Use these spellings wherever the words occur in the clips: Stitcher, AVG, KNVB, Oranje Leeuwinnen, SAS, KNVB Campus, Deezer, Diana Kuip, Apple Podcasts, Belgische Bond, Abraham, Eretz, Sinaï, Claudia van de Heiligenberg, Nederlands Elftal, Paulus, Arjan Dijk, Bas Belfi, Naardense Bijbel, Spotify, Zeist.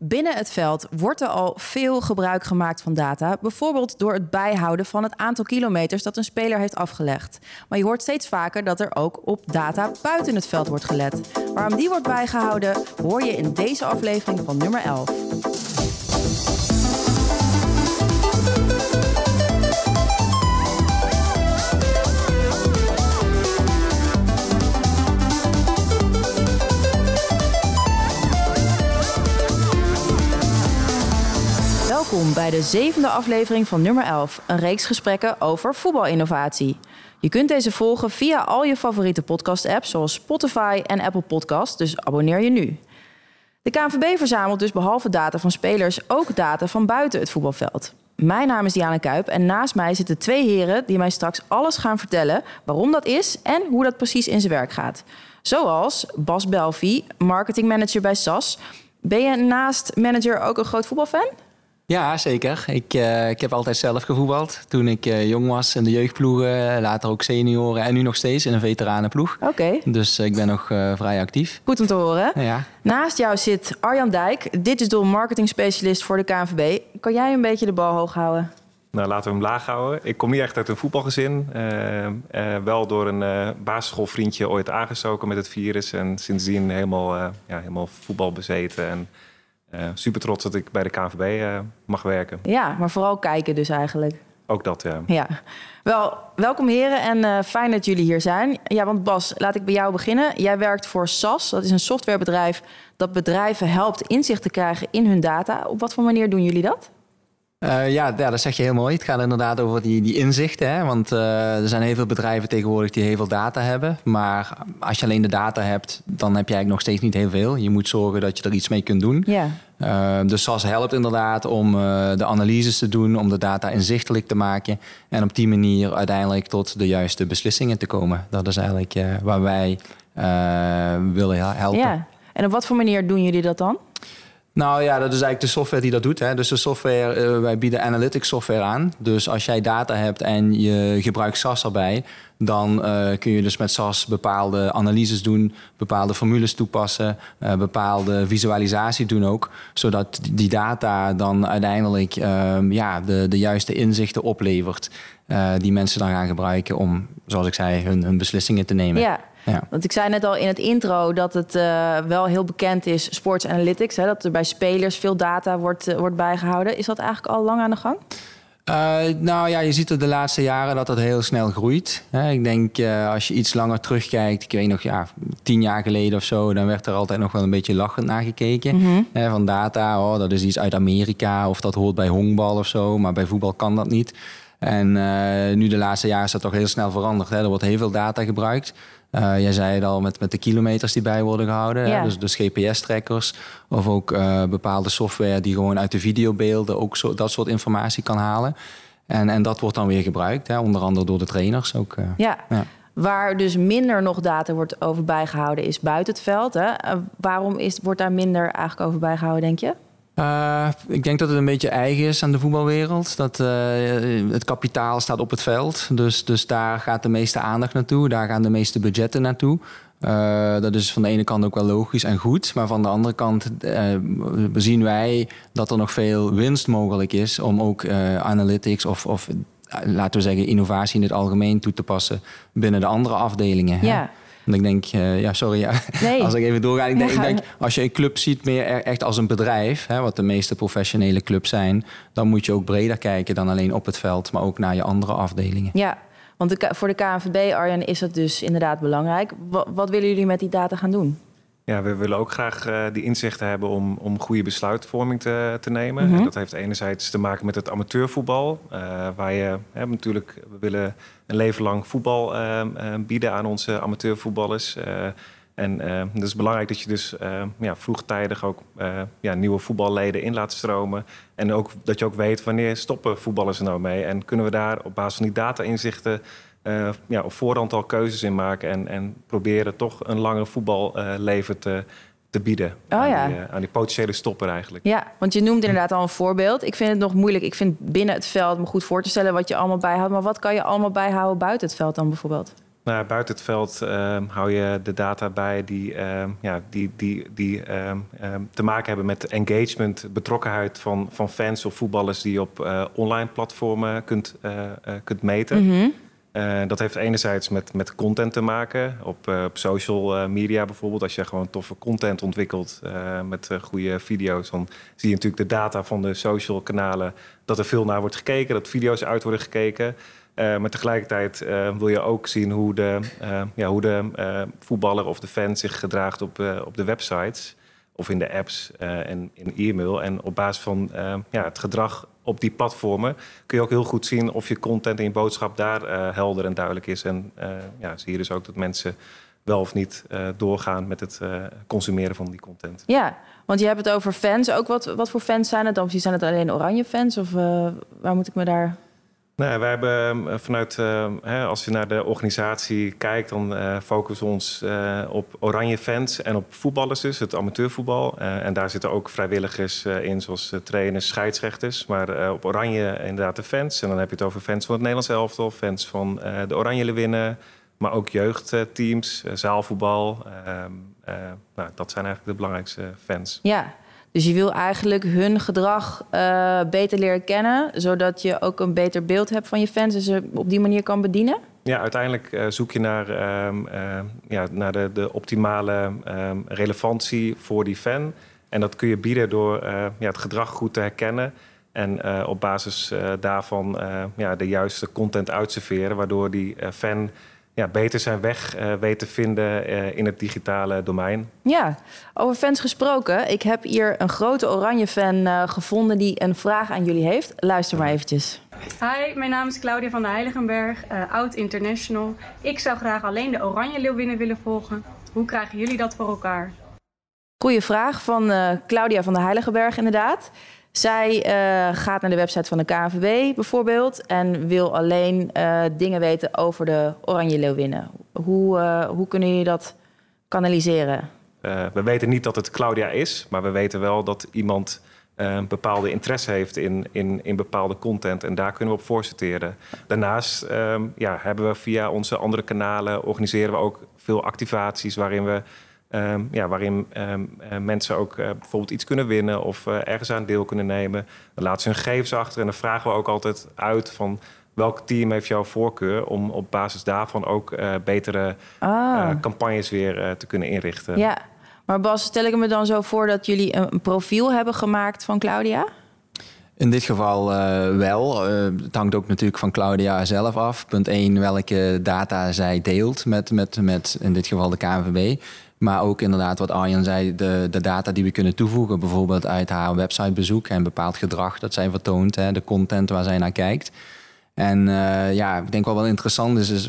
Binnen het veld wordt er al veel gebruik gemaakt van data, bijvoorbeeld door het bijhouden van het aantal kilometers dat een speler heeft afgelegd. Maar je hoort steeds vaker dat er ook op data buiten het veld wordt gelet. Waarom die wordt bijgehouden, hoor je in deze aflevering van nummer 11. Welkom bij de 7e aflevering van nummer 11, een reeks gesprekken over voetbalinnovatie. Je kunt deze volgen via al je favoriete podcast-apps zoals Spotify en Apple Podcasts, dus abonneer je nu. De KNVB verzamelt dus behalve data van spelers ook data van buiten het voetbalveld. Mijn naam is Diana Kuip en naast mij zitten twee heren die mij straks alles gaan vertellen waarom dat is en hoe dat precies in zijn werk gaat. Zoals Bas Belfi, marketingmanager bij SAS. Ben je naast manager ook een groot voetbalfan? Ja, zeker. Ik heb altijd zelf gevoetbald. Toen ik jong was in de jeugdploegen, later ook senioren en nu nog steeds in een veteranenploeg. Okay. Dus ik ben nog vrij actief. Goed om te horen. Ja. Naast jou zit Arjan Dijk, digital marketing specialist voor de KNVB. Kan jij een beetje de bal hoog houden? Nou, laten we hem laag houden. Ik kom niet echt uit een voetbalgezin. Wel door een basisschoolvriendje ooit aangestoken met het virus. En sindsdien helemaal voetbal bezeten en... super trots dat ik bij de KNVB mag werken. Ja, maar vooral kijken dus eigenlijk. Ook dat, ja. Ja. Wel, welkom heren en fijn dat jullie hier zijn. Ja, want Bas, laat ik bij jou beginnen. Jij werkt voor SAS, dat is een softwarebedrijf dat bedrijven helpt inzicht te krijgen in hun data. Op wat voor manier doen jullie dat? Ja, dat zeg je heel mooi. Het gaat inderdaad over die inzichten. Hè? Want er zijn heel veel bedrijven tegenwoordig die heel veel data hebben. Maar als je alleen de data hebt, dan heb je eigenlijk nog steeds niet heel veel. Je moet zorgen dat je er iets mee kunt doen. Ja. Dus SAS helpt inderdaad om de analyses te doen, om de data inzichtelijk te maken. En op die manier uiteindelijk tot de juiste beslissingen te komen. Dat is eigenlijk waar wij willen helpen. Ja. En op wat voor manier doen jullie dat dan? Nou ja, dat is eigenlijk de software die dat doet. Hè. Dus de software, wij bieden analytics software aan. Dus als jij data hebt en je gebruikt SAS erbij... dan kun je dus met SAS bepaalde analyses doen... bepaalde formules toepassen, bepaalde visualisatie doen ook... zodat die data dan uiteindelijk de juiste inzichten oplevert... die mensen dan gaan gebruiken om, zoals ik zei, hun beslissingen te nemen. Ja. Ja. Want ik zei net al in het intro dat het wel heel bekend is, sports analytics. Hè, dat er bij spelers veel data wordt bijgehouden. Is dat eigenlijk al lang aan de gang? Je ziet er de laatste jaren dat dat heel snel groeit. Hè, ik denk als je iets langer terugkijkt, ik weet nog 10 jaar geleden of zo... dan werd er altijd nog wel een beetje lachend naar gekeken. Mm-hmm. Hè, van data, dat is iets uit Amerika of dat hoort bij honkbal of zo. Maar bij voetbal kan dat niet. En nu de laatste jaren is dat toch heel snel veranderd. Hè. Er wordt heel veel data gebruikt. Jij zei het al met de kilometers die bij worden gehouden. Ja. Hè? Dus GPS-trackers of ook bepaalde software die gewoon uit de videobeelden ook dat soort informatie kan halen. En dat wordt dan weer gebruikt, hè? Onder andere door de trainers ook. Ja. Waar dus minder nog data wordt over bijgehouden is buiten het veld. Hè? Waarom wordt daar minder eigenlijk over bijgehouden, denk je? Ik denk dat het een beetje eigen is aan de voetbalwereld. Dat het kapitaal staat op het veld. Dus daar gaat de meeste aandacht naartoe. Daar gaan de meeste budgetten naartoe. Dat is van de ene kant ook wel logisch en goed. Maar van de andere kant zien wij dat er nog veel winst mogelijk is... om ook analytics of laten we zeggen innovatie in het algemeen toe te passen... binnen de andere afdelingen. Ja. Hè? Want ik denk, nee. Als ik even doorga. Ik denk, als je een club ziet meer echt als een bedrijf... Hè, wat de meeste professionele clubs zijn... dan moet je ook breder kijken dan alleen op het veld... maar ook naar je andere afdelingen. Ja, want voor de KNVB, Arjan, is dat dus inderdaad belangrijk. Wat willen jullie met die data gaan doen? Ja, we willen ook graag die inzichten hebben om goede besluitvorming te nemen. Mm-hmm. En dat heeft enerzijds te maken met het amateurvoetbal. Waar je natuurlijk, we willen een leven lang voetbal bieden aan onze amateurvoetballers. En het is belangrijk dat je dus vroegtijdig ook nieuwe voetballeden in laat stromen. En ook dat je ook weet wanneer stoppen voetballers er nou mee. En kunnen we daar op basis van die data-inzichten... op voorhand al keuzes in maken en proberen toch een langer voetballeven te bieden aan die potentiële stopper eigenlijk. Ja, want je noemt inderdaad al een voorbeeld. Ik vind het nog moeilijk. Ik vind binnen het veld me goed voor te stellen wat je allemaal bijhoudt. Maar wat kan je allemaal bijhouden buiten het veld dan bijvoorbeeld? Nou, buiten het veld hou je de data bij die te maken hebben met engagement, betrokkenheid van fans of voetballers die je op online platformen kunt meten. Mm-hmm. Dat heeft enerzijds met content te maken. Op social media bijvoorbeeld. Als je gewoon toffe content ontwikkelt met goede video's, dan zie je natuurlijk de data van de social kanalen, dat er veel naar wordt gekeken, dat video's uit worden gekeken. Maar tegelijkertijd wil je ook zien hoe de voetballer of de fan zich gedraagt op de websites of in de apps en in e-mail. En op basis van het gedrag op die platformen kun je ook heel goed zien of je content en je boodschap daar helder en duidelijk is. En zie je dus ook dat mensen wel of niet doorgaan met het consumeren van die content. Ja, want je hebt het over fans. Ook wat voor fans zijn het dan? Zijn het alleen Oranje fans? Of waar moet ik me daar... Nou, wij hebben vanuit, als je naar de organisatie kijkt, dan focussen we ons op Oranje fans en op voetballers dus, het amateurvoetbal. En daar zitten ook vrijwilligers in, zoals trainers, scheidsrechters. Maar op Oranje inderdaad de fans. En dan heb je het over fans van het Nederlands Elftal, fans van de Oranje Leeuwinnen, maar ook jeugdteams, zaalvoetbal. Dat zijn eigenlijk de belangrijkste fans. Ja. Dus je wil eigenlijk hun gedrag beter leren kennen, zodat je ook een beter beeld hebt van je fans en ze op die manier kan bedienen? Ja, uiteindelijk zoek je naar de optimale relevantie voor die fan. En dat kun je bieden door het gedrag goed te herkennen en op basis daarvan de juiste content uit te serveren, waardoor die fan... Ja, beter zijn weg weten vinden in het digitale domein. Ja, over fans gesproken. Ik heb hier een grote Oranje-fan gevonden die een vraag aan jullie heeft. Luister maar eventjes. Hi, mijn naam is Claudia van de Heiligenberg, oud-international. Ik zou graag alleen de Oranje Leeuwinnen willen volgen. Hoe krijgen jullie dat voor elkaar? Goeie vraag van Claudia van de Heiligenberg inderdaad. Zij gaat naar de website van de KNVB bijvoorbeeld en wil alleen dingen weten over de Oranje Leeuwinnen. Hoe kunnen jullie dat kanaliseren? We weten niet dat het Claudia is, maar we weten wel dat iemand bepaalde interesse heeft in bepaalde content. En daar kunnen we op voorsorteren. Daarnaast hebben we via onze andere kanalen, organiseren we ook veel activaties waarin we... mensen ook bijvoorbeeld iets kunnen winnen of ergens aan deel kunnen nemen. Dan laten ze hun gegevens achter en dan vragen we ook altijd uit van welk team heeft jouw voorkeur om op basis daarvan ook betere campagnes weer te kunnen inrichten. Ja, maar Bas, stel ik me dan zo voor dat jullie een profiel hebben gemaakt van Claudia? In dit geval wel. Het hangt ook natuurlijk van Claudia zelf af. Punt 1, welke data zij deelt met in dit geval de KNVB. Maar ook inderdaad wat Arjan zei, de data die we kunnen toevoegen. Bijvoorbeeld uit haar websitebezoek en bepaald gedrag dat zij vertoont. Hè, de content waar zij naar kijkt. En ik denk wel interessant is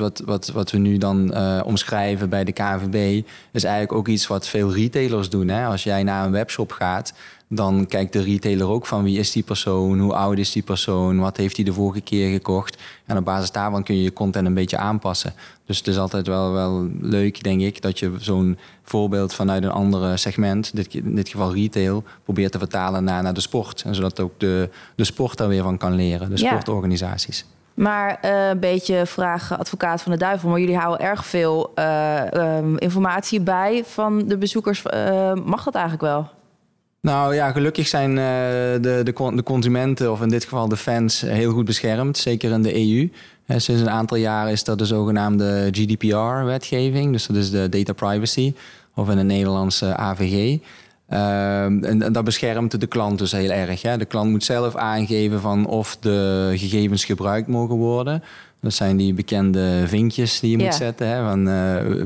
wat we nu dan omschrijven bij de KNVB... is eigenlijk ook iets wat veel retailers doen. Hè. Als jij naar een webshop gaat, dan kijkt de retailer ook van wie is die persoon... hoe oud is die persoon, wat heeft hij de vorige keer gekocht. En op basis daarvan kun je je content een beetje aanpassen. Dus het is altijd wel leuk, denk ik, dat je zo'n voorbeeld vanuit een ander segment... in dit geval retail, probeert te vertalen naar de sport. En zodat ook de sport daar weer van kan leren, de sportorganisaties. Maar een beetje vraag advocaat van de duivel. Maar jullie houden erg veel informatie bij van de bezoekers. Mag dat eigenlijk wel? Nou ja, gelukkig zijn de consumenten, of in dit geval de fans, heel goed beschermd. Zeker in de EU. Sinds een aantal jaar is dat de zogenaamde GDPR-wetgeving. Dus dat is de data privacy, of in het Nederlands AVG. En dat beschermt de klant dus heel erg. Hè. De klant moet zelf aangeven van of de gegevens gebruikt mogen worden. Dat zijn die bekende vinkjes die je moet zetten. Hè, van,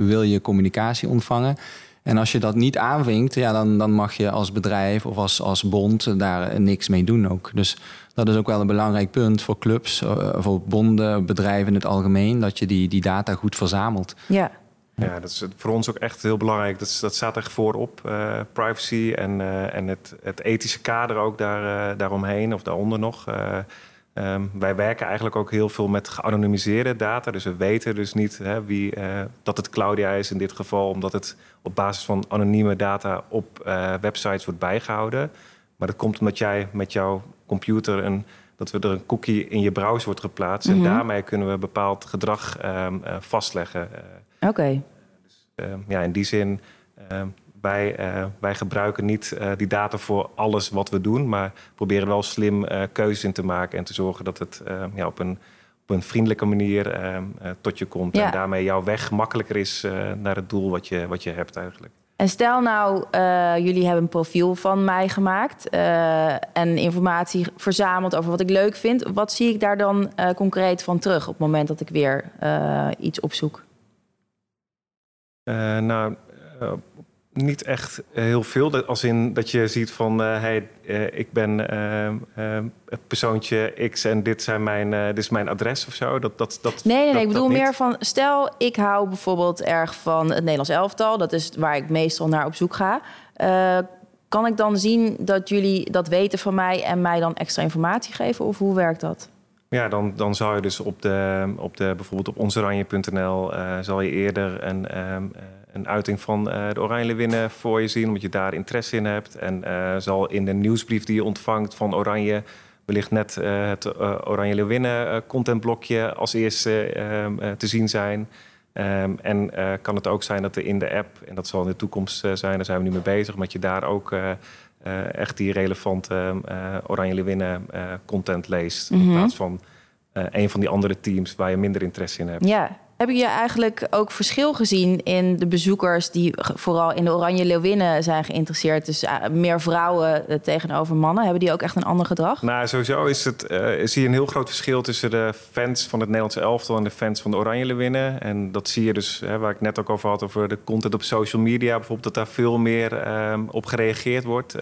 wil je communicatie ontvangen? En als je dat niet aanvinkt, dan mag je als bedrijf of als bond daar niks mee doen ook. Dus dat is ook wel een belangrijk punt voor clubs, voor bonden, bedrijven in het algemeen, dat je die data goed verzamelt. Ja. Ja, dat is voor ons ook echt heel belangrijk. Dat staat echt voorop, privacy en het ethische kader ook daaromheen of daaronder nog. Wij werken eigenlijk ook heel veel met geanonimiseerde data. Dus we weten dus niet dat het Claudia is in dit geval... omdat het op basis van anonieme data op websites wordt bijgehouden. Maar dat komt omdat jij met jouw computer... een dat we er een cookie in je browser wordt geplaatst. Mm-hmm. En daarmee kunnen we bepaald gedrag vastleggen. Oké. Dus, in die zin, wij gebruiken niet die data voor alles wat we doen, maar proberen wel slim keuzes in te maken en te zorgen dat het op een vriendelijke manier tot je komt. Ja. En daarmee jouw weg makkelijker is naar het doel wat je hebt eigenlijk. En stel nou, jullie hebben een profiel van mij gemaakt en informatie verzameld over wat ik leuk vind. Wat zie ik daar dan concreet van terug op het moment dat ik weer iets opzoek? Niet echt heel veel. Als in dat je ziet van, ik ben het persoontje X en dit is mijn adres of zo. Ik bedoel meer van, stel ik hou bijvoorbeeld erg van het Nederlands elftal. Dat is waar ik meestal naar op zoek ga. Kan ik dan zien dat jullie dat weten van mij en mij dan extra informatie geven? Of hoe werkt dat? Ja, dan zou je dus bijvoorbeeld op onsoranje.nl zal je eerder een uiting van de Oranje Leeuwinnen voor je zien, omdat je daar interesse in hebt. En zal in de nieuwsbrief die je ontvangt van Oranje wellicht net het Oranje Leeuwinnen contentblokje als eerste te zien zijn. En kan het ook zijn dat er in de app, en dat zal in de toekomst zijn, daar zijn we nu mee bezig, maar dat je daar ook echt die relevante Oranje Leeuwinnen content leest. Mm-hmm. In plaats van een van die andere teams waar je minder interesse in hebt. Ja. Heb je eigenlijk ook verschil gezien in de bezoekers die vooral in de Oranje Leeuwinnen zijn geïnteresseerd? Dus meer vrouwen tegenover mannen. Hebben die ook echt een ander gedrag? Nou, sowieso zie je een heel groot verschil tussen de fans van het Nederlandse elftal en de fans van de Oranje Leeuwinnen. En dat zie je dus, waar ik net ook over had, over de content op social media. Bijvoorbeeld dat daar veel meer op gereageerd wordt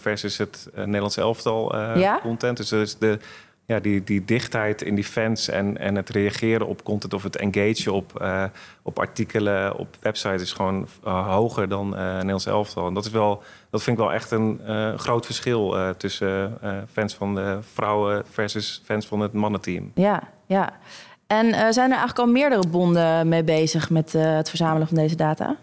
versus het Nederlandse elftal content. Dus dat is die dichtheid in die fans en het reageren op content of het engageren op artikelen, op websites is gewoon hoger dan Nederlands elftal. En dat vind ik wel echt een groot verschil tussen fans van de vrouwen versus fans van het mannenteam. Ja. En zijn er eigenlijk al meerdere bonden mee bezig met het verzamelen van deze data?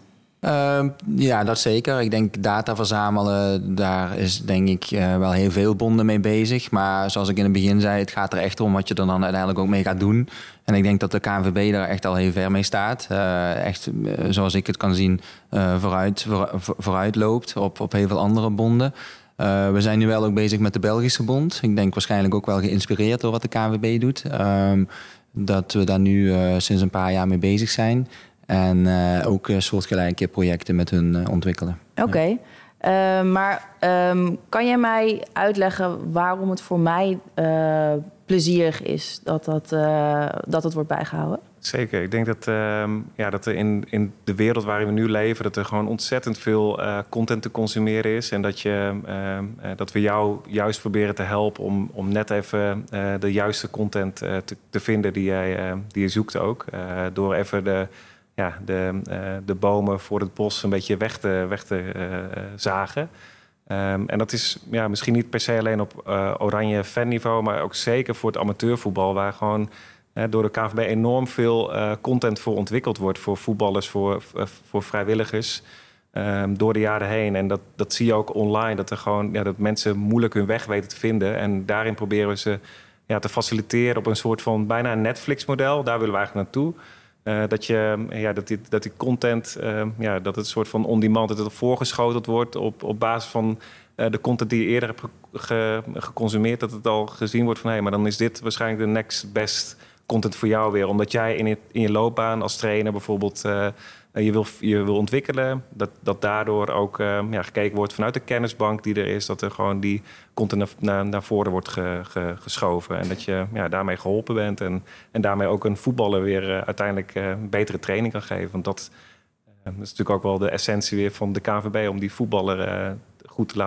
Dat zeker. Ik denk data verzamelen, daar is denk ik wel heel veel bonden mee bezig. Maar zoals ik in het begin zei, het gaat er echt om wat je er dan uiteindelijk ook mee gaat doen. En ik denk dat de KNVB daar echt al heel ver mee staat. Zoals ik het kan zien, vooruit loopt op heel veel andere bonden. We zijn nu wel ook bezig met de Belgische Bond. Ik denk waarschijnlijk ook wel geïnspireerd door wat de KNVB doet. Dat we daar nu sinds een paar jaar mee bezig zijn. En ook soortgelijke projecten met hun ontwikkelen. Oké. Ja. Maar kan jij mij uitleggen waarom het voor mij plezierig is dat het wordt bijgehouden? Zeker. Ik denk dat er in de wereld waarin we nu leven, dat er gewoon ontzettend veel content te consumeren is. En dat we jou juist proberen te helpen om net even de juiste content te vinden die je zoekt ook. Door even de bomen voor het bos een beetje weg te zagen. En dat is misschien niet per se alleen op oranje fanniveau, maar ook zeker voor het amateurvoetbal, waar gewoon door de KNVB enorm veel content voor ontwikkeld wordt, voor voetballers, voor vrijwilligers, door de jaren heen. En dat zie je ook online, dat er gewoon dat mensen moeilijk hun weg weten te vinden. En daarin proberen we ze te faciliteren op een soort van bijna Netflix-model. Daar willen we eigenlijk naartoe. Dat die content, dat het een soort van on-demand, dat het voorgeschoteld wordt op basis van de content die je eerder hebt geconsumeerd, dat het al gezien wordt van maar dan is dit waarschijnlijk de next best content voor jou weer. Omdat jij in je loopbaan als trainer bijvoorbeeld je wil ontwikkelen, dat daardoor ook gekeken wordt vanuit de kennisbank die er is, dat er gewoon die content naar voren wordt geschoven. En dat je daarmee geholpen bent en daarmee ook een voetballer weer uiteindelijk een betere training kan geven. Want dat is natuurlijk ook wel de essentie weer van de KNVB, om die voetballer goed te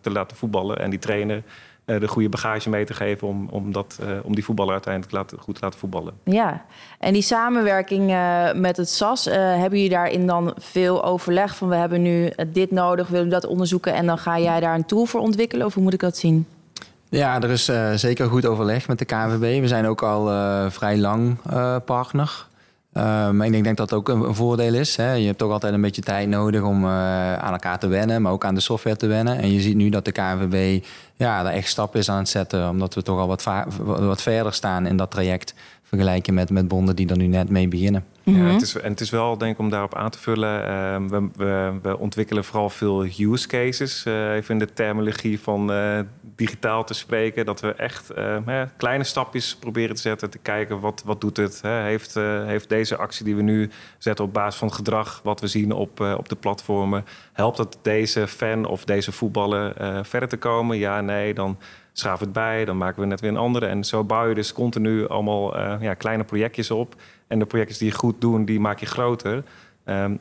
laten voetballen en die trainer de goede bagage mee te geven om die voetballer uiteindelijk goed te laten voetballen. Ja, en die samenwerking met het SAS, hebben jullie daarin dan veel overleg van, we hebben nu dit nodig, willen we dat onderzoeken en dan ga jij daar een tool voor ontwikkelen, of hoe moet ik dat zien? Ja, er is zeker goed overleg met de KNVB. We zijn ook al vrij lang partner. Ik denk dat dat ook een voordeel is. Hè. Je hebt toch altijd een beetje tijd nodig om aan elkaar te wennen, maar ook aan de software te wennen. En je ziet nu dat de KNVB ja, daar echt stappen is aan het zetten. Omdat we toch al wat verder staan in dat traject. Vergelijken met bonden die er nu net mee beginnen. Mm-hmm. Ja, het is wel, denk ik, om daarop aan te vullen. We ontwikkelen vooral veel use cases. Even in de terminologie van digitaal te spreken. Dat we echt kleine stapjes proberen te zetten. Te kijken, wat doet het? Heeft deze actie die we nu zetten op basis van het gedrag... wat we zien op de platformen... helpt dat deze fan of deze voetballer verder te komen? Ja, nee, dan... schaaf het bij, dan maken we net weer een andere. En zo bouw je dus continu allemaal kleine projectjes op. En de projectjes die je goed doen, die maak je groter.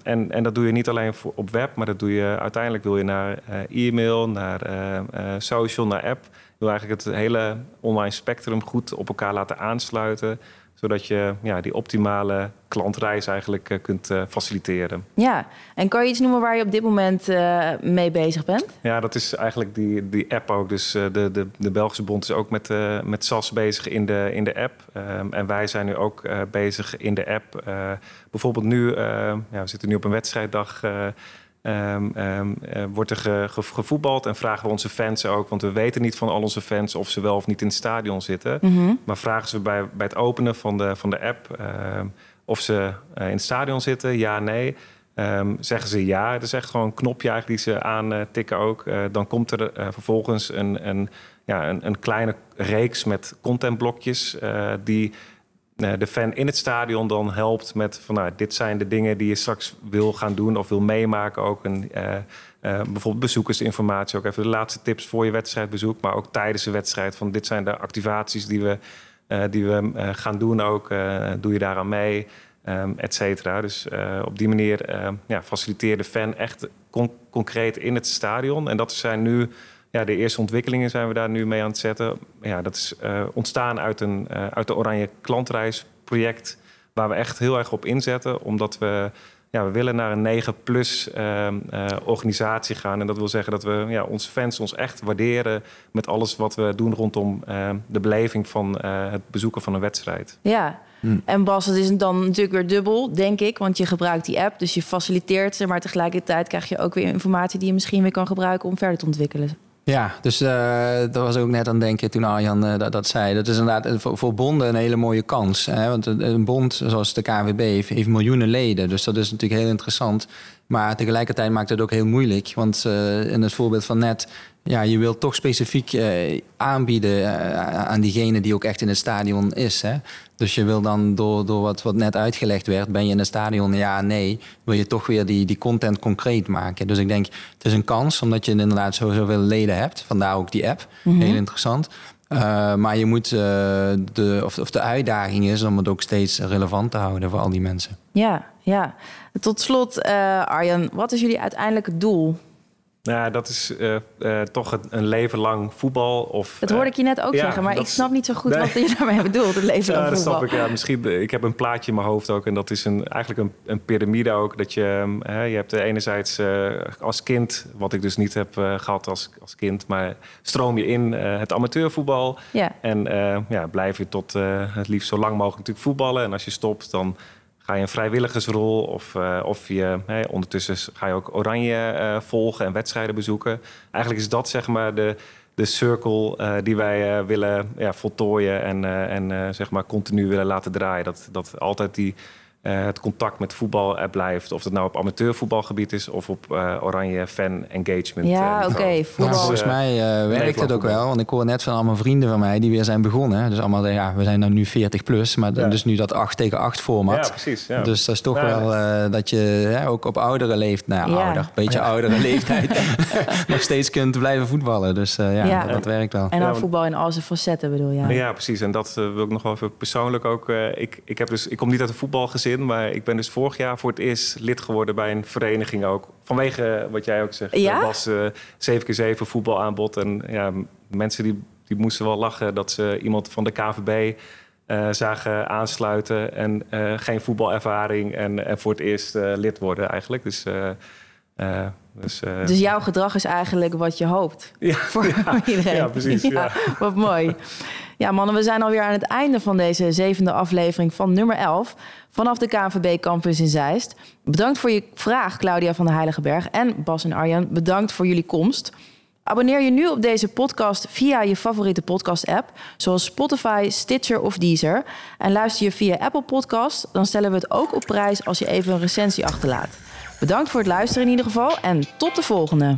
En dat doe je niet alleen op web, maar dat doe je uiteindelijk... wil je naar e-mail, naar social, naar app. Je wil eigenlijk het hele online spectrum goed op elkaar laten aansluiten... zodat je die optimale klantreis eigenlijk kunt faciliteren. Ja, en kan je iets noemen waar je op dit moment mee bezig bent? Ja, dat is eigenlijk die app ook. Dus de Belgische Bond is ook met SAS bezig in de app. En wij zijn nu ook bezig in de app. Bijvoorbeeld nu, we zitten nu op een wedstrijddag... wordt er gevoetbald en vragen we onze fans ook... want we weten niet van al onze fans of ze wel of niet in het stadion zitten. Mm-hmm. Maar vragen ze bij het openen van de app... of ze in het stadion zitten, ja, nee... zeggen ze ja, dat is echt gewoon een knopje eigenlijk die ze aantikken ook. Dan komt er vervolgens een kleine reeks met contentblokjes... die de fan in het stadion dan helpt met van... dit zijn de dingen die je straks wil gaan doen of wil meemaken ook. En, bijvoorbeeld bezoekersinformatie, ook even de laatste tips voor je wedstrijdbezoek... maar ook tijdens de wedstrijd van dit zijn de activaties die we gaan doen ook. Doe je daaraan mee, et cetera. Dus op die manier faciliteer de fan echt concreet in het stadion. En dat zijn nu... Ja, de eerste ontwikkelingen zijn we daar nu mee aan het zetten. Ja, dat is ontstaan uit de Oranje Klantreis project... waar we echt heel erg op inzetten. Omdat we willen naar een 9-plus organisatie gaan. En dat wil zeggen dat we onze fans ons echt waarderen... met alles wat we doen rondom de beleving van het bezoeken van een wedstrijd. Ja, en Bas, dat is dan natuurlijk weer dubbel, denk ik. Want je gebruikt die app, dus je faciliteert ze... maar tegelijkertijd krijg je ook weer informatie die je misschien weer kan gebruiken... om verder te ontwikkelen. Ja, dus dat was ook net aan denken toen Arjan dat zei. Dat is inderdaad voor bonden een hele mooie kans. Hè? Want een bond zoals de KNVB heeft miljoenen leden. Dus dat is natuurlijk heel interessant. Maar tegelijkertijd maakt het ook heel moeilijk. Want in het voorbeeld van net... Ja, je wilt toch specifiek aanbieden aan diegene die ook echt in het stadion is. Hè? Dus je wil dan door wat net uitgelegd werd... ben je in het stadion, ja, nee... wil je toch weer die content concreet maken. Dus ik denk, het is een kans... omdat je inderdaad zoveel leden hebt. Vandaar ook die app. Mm-hmm. Heel interessant. Maar je moet de uitdaging is om het ook steeds relevant te houden voor al die mensen. Ja, ja. Tot slot, Arjan, wat is jullie uiteindelijke doel? Nou, dat is toch een leven lang voetbal. Dat hoorde ik je net ook zeggen, maar ik snap niet zo goed wat je daarmee bedoelt, een leven lang voetbal. Dat snap ik, ja. Misschien, ik heb een plaatje in mijn hoofd ook en dat is eigenlijk een piramide ook. Dat je hebt enerzijds als kind, wat ik dus niet heb gehad als kind, maar stroom je in het amateurvoetbal. Ja. En blijf je tot het liefst zo lang mogelijk natuurlijk voetballen. En als je stopt, dan... ga je een vrijwilligersrol of je, ondertussen ga je ook Oranje volgen en wedstrijden bezoeken. Eigenlijk is dat zeg maar de cirkel die wij willen voltooien en zeg maar continu willen laten draaien. Dat altijd het contact met voetbal blijft. Of dat nou op amateurvoetbalgebied is of op Oranje fan engagement. Ja, oké. Nou, volgens mij werkt het ook wel. Want ik hoor net van allemaal vrienden van mij die weer zijn begonnen. Dus allemaal, we zijn dan nu 40 plus. Maar dus nu dat 8-tegen-8 format. Ja, precies. Ja. Dus dat is toch wel dat je ook op oudere leeftijd... oudere leeftijd nog steeds kunt blijven voetballen. Dus dat werkt wel. En dan voetbal in al zijn facetten bedoel je? Ja. Ja, precies. En dat wil ik nog wel even persoonlijk ook... Ik kom niet uit een voetbalgezin. Maar ik ben dus vorig jaar voor het eerst lid geworden bij een vereniging ook. Vanwege wat jij ook zegt. Ja? Er was 7x7 voetbalaanbod. En mensen die moesten wel lachen dat ze iemand van de KNVB zagen aansluiten. En geen voetbalervaring. En voor het eerst lid worden eigenlijk. Dus jouw gedrag is eigenlijk wat je hoopt voor iedereen. Ja, precies. Ja. Ja, wat mooi. Ja, mannen, we zijn alweer aan het einde van deze 7e aflevering van nummer 11... vanaf de KNVB Campus in Zeist. Bedankt voor je vraag, Claudia van de Heiligenberg. En Bas en Arjan, bedankt voor jullie komst. Abonneer je nu op deze podcast via je favoriete podcast-app, zoals Spotify, Stitcher of Deezer. En luister je via Apple Podcasts, dan stellen we het ook op prijs als je even een recensie achterlaat. Bedankt voor het luisteren in ieder geval en tot de volgende!